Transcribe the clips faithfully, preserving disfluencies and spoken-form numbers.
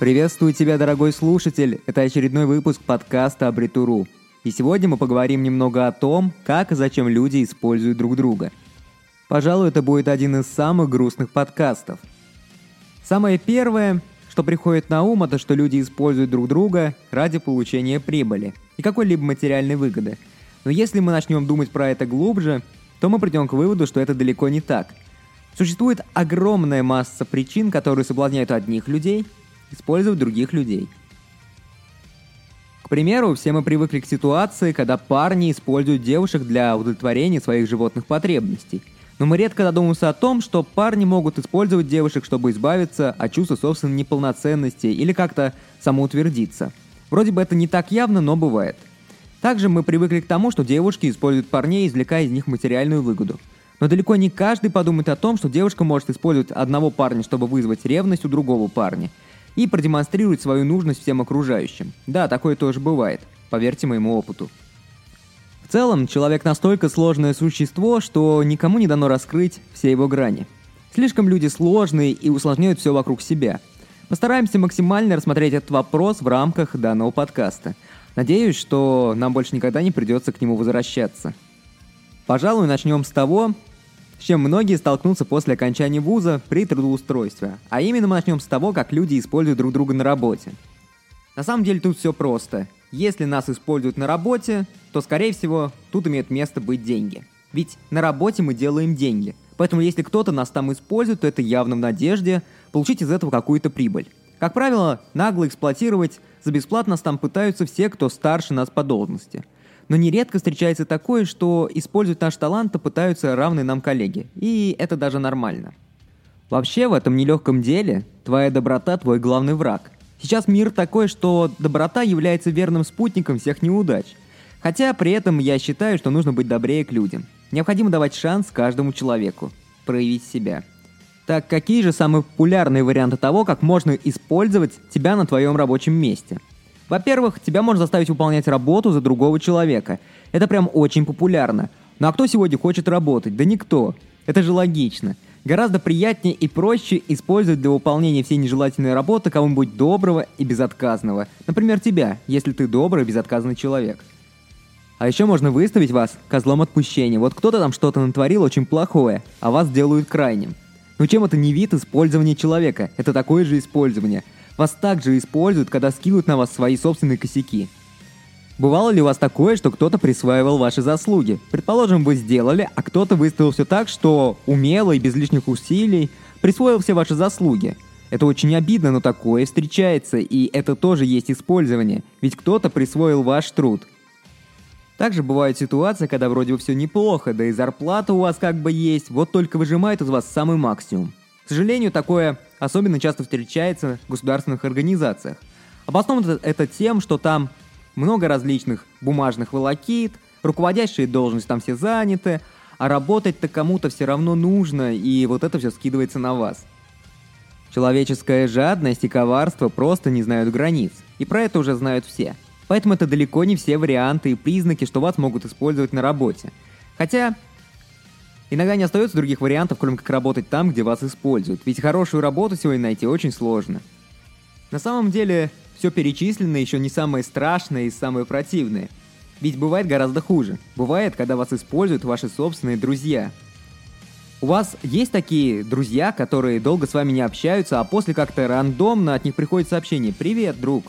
Приветствую тебя, дорогой слушатель! Это очередной выпуск подкаста «Абритуру». И сегодня мы поговорим немного о том, как и зачем люди используют друг друга. Пожалуй, это будет один из самых грустных подкастов. Самое первое, что приходит на ум, это что люди используют друг друга ради получения прибыли и какой-либо материальной выгоды. Но если мы начнем думать про это глубже, то мы придем к выводу, что это далеко не так. Существует огромная масса причин, которые соблазняют одних людей использовать других людей. К примеру, все мы привыкли к ситуации, когда парни используют девушек для удовлетворения своих животных потребностей. Но мы редко задумываемся о том, что парни могут использовать девушек, чтобы избавиться от чувства собственной неполноценности или как-то самоутвердиться. Вроде бы это не так явно, но бывает. Также мы привыкли к тому, что девушки используют парней, извлекая из них материальную выгоду. Но далеко не каждый подумает о том, что девушка может использовать одного парня, чтобы вызвать ревность у другого парня и продемонстрировать свою нужность всем окружающим. Да, такое тоже бывает, поверьте моему опыту. В целом, человек настолько сложное существо, что никому не дано раскрыть все его грани. Слишком люди сложные и усложняют все вокруг себя. Постараемся максимально рассмотреть этот вопрос в рамках данного подкаста. Надеюсь, что нам больше никогда не придется к нему возвращаться. Пожалуй, начнем с того, с чем многие столкнутся после окончания вуза при трудоустройстве. А именно мы начнем с того, как люди используют друг друга на работе. На самом деле тут все просто. Если нас используют на работе, то, скорее всего, тут имеют место быть деньги. Ведь на работе мы делаем деньги. Поэтому если кто-то нас там использует, то это явно в надежде получить из этого какую-то прибыль. Как правило, нагло эксплуатировать за бесплатно нас там пытаются все, кто старше нас по должности. Но нередко встречается такое, что использовать наш талант пытаются равные нам коллеги. И это даже нормально. Вообще, в этом нелегком деле твоя доброта – твой главный враг. Сейчас мир такой, что доброта является верным спутником всех неудач. Хотя при этом я считаю, что нужно быть добрее к людям. Необходимо давать шанс каждому человеку проявить себя. Так какие же самые популярные варианты того, как можно использовать тебя на твоем рабочем месте? Во-первых, тебя можно заставить выполнять работу за другого человека. Это прям очень популярно. Ну а кто сегодня хочет работать? Да никто. Это же логично. Гораздо приятнее и проще использовать для выполнения всей нежелательной работы кого-нибудь доброго и безотказного. Например, тебя, если ты добрый и безотказный человек. А еще можно выставить вас козлом отпущения. Вот кто-то там что-то натворил очень плохое, а вас делают крайним. Но чем это не вид использования человека? Это такое же использование. Вас также используют, когда скидывают на вас свои собственные косяки. Бывало ли у вас такое, что кто-то присваивал ваши заслуги? Предположим, вы сделали, а кто-то выставил все так, что умело и без лишних усилий присвоил все ваши заслуги. Это очень обидно, но такое встречается, и это тоже есть использование, ведь кто-то присвоил ваш труд. Также бывают ситуации, когда вроде бы все неплохо, да и зарплата у вас как бы есть, вот только выжимает из вас самый максимум. К сожалению, такое особенно часто встречается в государственных организациях. Обосновано это тем, что там много различных бумажных волокит, руководящие должности там все заняты, а работать-то кому-то все равно нужно, и вот это все скидывается на вас. Человеческая жадность и коварство просто не знают границ, и про это уже знают все. Поэтому это далеко не все варианты и признаки, что вас могут использовать на работе. Хотя иногда не остается других вариантов, кроме как работать там, где вас используют. Ведь хорошую работу сегодня найти очень сложно. На самом деле, все перечисленное еще не самое страшное и самое противное. Ведь бывает гораздо хуже. Бывает, когда вас используют ваши собственные друзья. У вас есть такие друзья, которые долго с вами не общаются, а после как-то рандомно от них приходит сообщение «Привет, друг».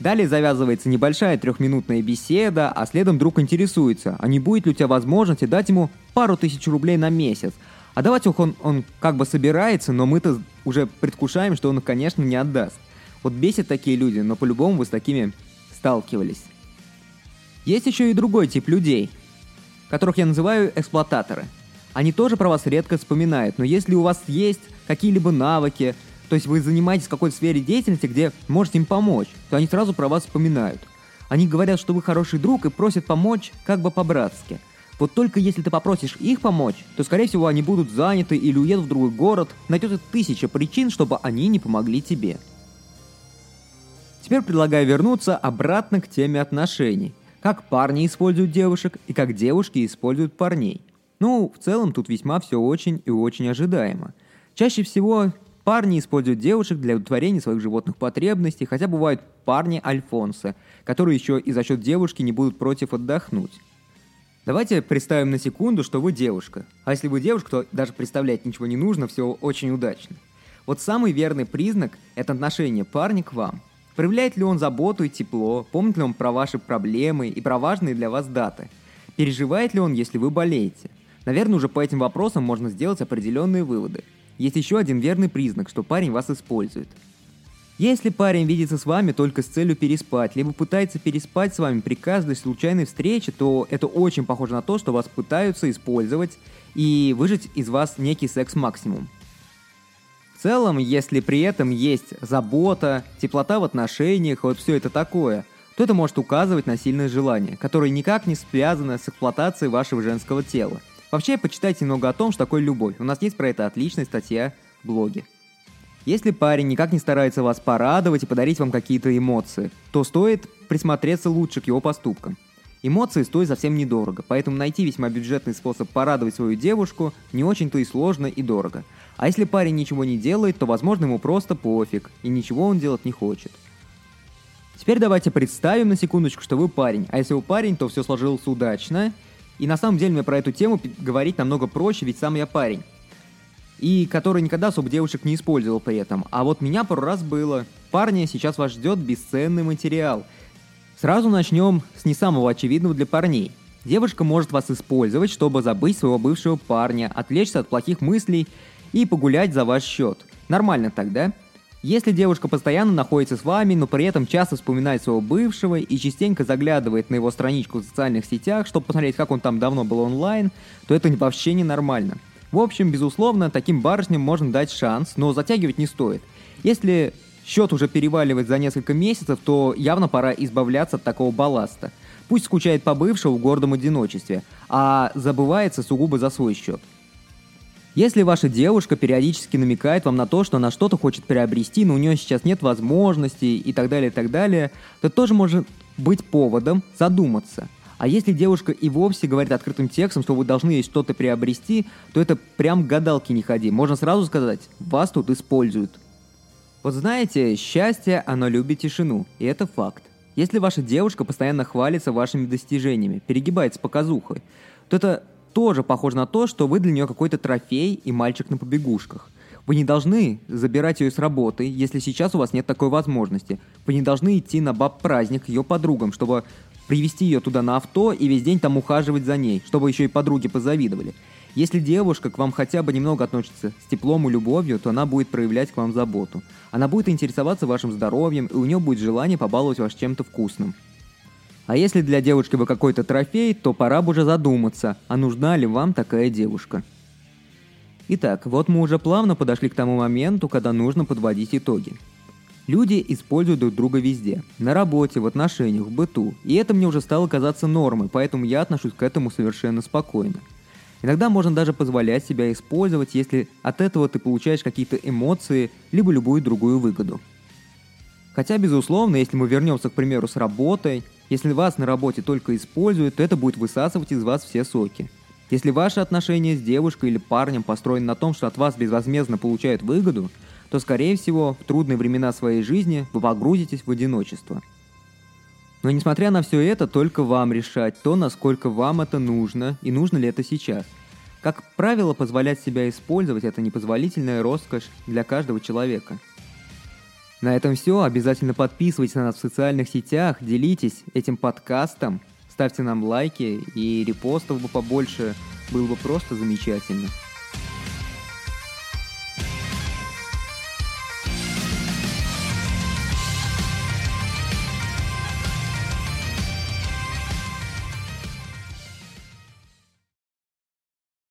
Далее завязывается небольшая трехминутная беседа, а следом друг интересуется, а не будет ли у тебя возможности дать ему пару тысяч рублей на месяц. А давать их он, он как бы собирается, но мы-то уже предвкушаем, что он их, конечно, не отдаст. Вот бесят такие люди, но по-любому вы с такими сталкивались. Есть еще и другой тип людей, которых я называю эксплуататоры. Они тоже про вас редко вспоминают, но если у вас есть какие-либо навыки, то есть вы занимаетесь в какой-то сфере деятельности, где можете им помочь, то они сразу про вас вспоминают. Они говорят, что вы хороший друг и просят помочь как бы по-братски. Вот только если ты попросишь их помочь, то, скорее всего, они будут заняты или уедут в другой город, найдется тысяча причин, чтобы они не помогли тебе. Теперь предлагаю вернуться обратно к теме отношений. Как парни используют девушек и как девушки используют парней. Ну, в целом, тут весьма все очень и очень ожидаемо. Чаще всего Парни используют девушек для удовлетворения своих животных потребностей, хотя бывают парни-альфонсы, которые еще и за счет девушки не будут против отдохнуть. Давайте представим на секунду, что вы девушка. А если вы девушка, то даже представлять ничего не нужно, все очень удачно. Вот самый верный признак – это отношение парня к вам. Проявляет ли он заботу и тепло, помнит ли он про ваши проблемы и про важные для вас даты, переживает ли он, если вы болеете. Наверное, уже по этим вопросам можно сделать определенные выводы. Есть еще один верный признак, что парень вас использует. Если парень видится с вами только с целью переспать, либо пытается переспать с вами при каждой случайной встрече, то это очень похоже на то, что вас пытаются использовать и выжать из вас некий секс-максимум. В целом, если при этом есть забота, теплота в отношениях, вот все это такое, то это может указывать на сильное желание, которое никак не связано с эксплуатацией вашего женского тела. Вообще, почитайте много о том, что такое любовь. У нас есть про это отличная статья в блоге. Если парень никак не старается вас порадовать и подарить вам какие-то эмоции, то стоит присмотреться лучше к его поступкам. Эмоции стоят совсем недорого, поэтому найти весьма бюджетный способ порадовать свою девушку не очень-то и сложно и дорого. А если парень ничего не делает, то, возможно, ему просто пофиг, и ничего он делать не хочет. Теперь давайте представим на секундочку, что вы парень, а если вы парень, то все сложилось удачно. И на самом деле мне про эту тему говорить намного проще, ведь сам я парень. И который никогда особо девушек не использовал при этом. А вот меня пару раз было. Парни, сейчас вас ждет бесценный материал. Сразу начнем с не самого очевидного для парней. Девушка может вас использовать, чтобы забыть своего бывшего парня, отвлечься от плохих мыслей и погулять за ваш счет. Нормально так, да? Если девушка постоянно находится с вами, но при этом часто вспоминает своего бывшего и частенько заглядывает на его страничку в социальных сетях, чтобы посмотреть, как он там давно был онлайн, то это вообще ненормально. В общем, безусловно, таким барышням можно дать шанс, но затягивать не стоит. Если счет уже переваливает за несколько месяцев, то явно пора избавляться от такого балласта. Пусть скучает по бывшему в гордом одиночестве, а забывается сугубо за свой счет. Если ваша девушка периодически намекает вам на то, что она что-то хочет приобрести, но у нее сейчас нет возможностей и так далее, и так далее, то тоже может быть поводом задуматься. А если девушка и вовсе говорит открытым текстом, что вы должны ей что-то приобрести, то это прям гадалки не ходи. Можно сразу сказать, вас тут используют. Вот знаете, счастье, оно любит тишину, и это факт. Если ваша девушка постоянно хвалится вашими достижениями, перегибает с показухой, то это тоже похоже на то, что вы для нее какой-то трофей и мальчик на побегушках. Вы не должны забирать ее с работы, если сейчас у вас нет такой возможности. Вы не должны идти на баб-праздник к ее подругам, чтобы привезти ее туда на авто и весь день там ухаживать за ней, чтобы еще и подруги позавидовали. Если девушка к вам хотя бы немного относится с теплом и любовью, то она будет проявлять к вам заботу. Она будет интересоваться вашим здоровьем, и у нее будет желание побаловать вас чем-то вкусным. А если для девушки вы какой-то трофей, то пора бы уже задуматься, а нужна ли вам такая девушка. Итак, вот мы уже плавно подошли к тому моменту, когда нужно подводить итоги. Люди используют друг друга везде. На работе, в отношениях, в быту. И это мне уже стало казаться нормой, поэтому я отношусь к этому совершенно спокойно. Иногда можно даже позволять себя использовать, если от этого ты получаешь какие-то эмоции, либо любую другую выгоду. Хотя, безусловно, если мы вернемся, к примеру, с работой, если вас на работе только используют, то это будет высасывать из вас все соки. Если ваши отношения с девушкой или парнем построены на том, что от вас безвозмездно получают выгоду, то, скорее всего, в трудные времена своей жизни вы погрузитесь в одиночество. Но несмотря на все это, только вам решать то, насколько вам это нужно и нужно ли это сейчас. Как правило, позволять себя использовать – это непозволительная роскошь для каждого человека. На этом все. Обязательно подписывайтесь на нас в социальных сетях, делитесь этим подкастом, ставьте нам лайки и репостов бы побольше. Было бы просто замечательно.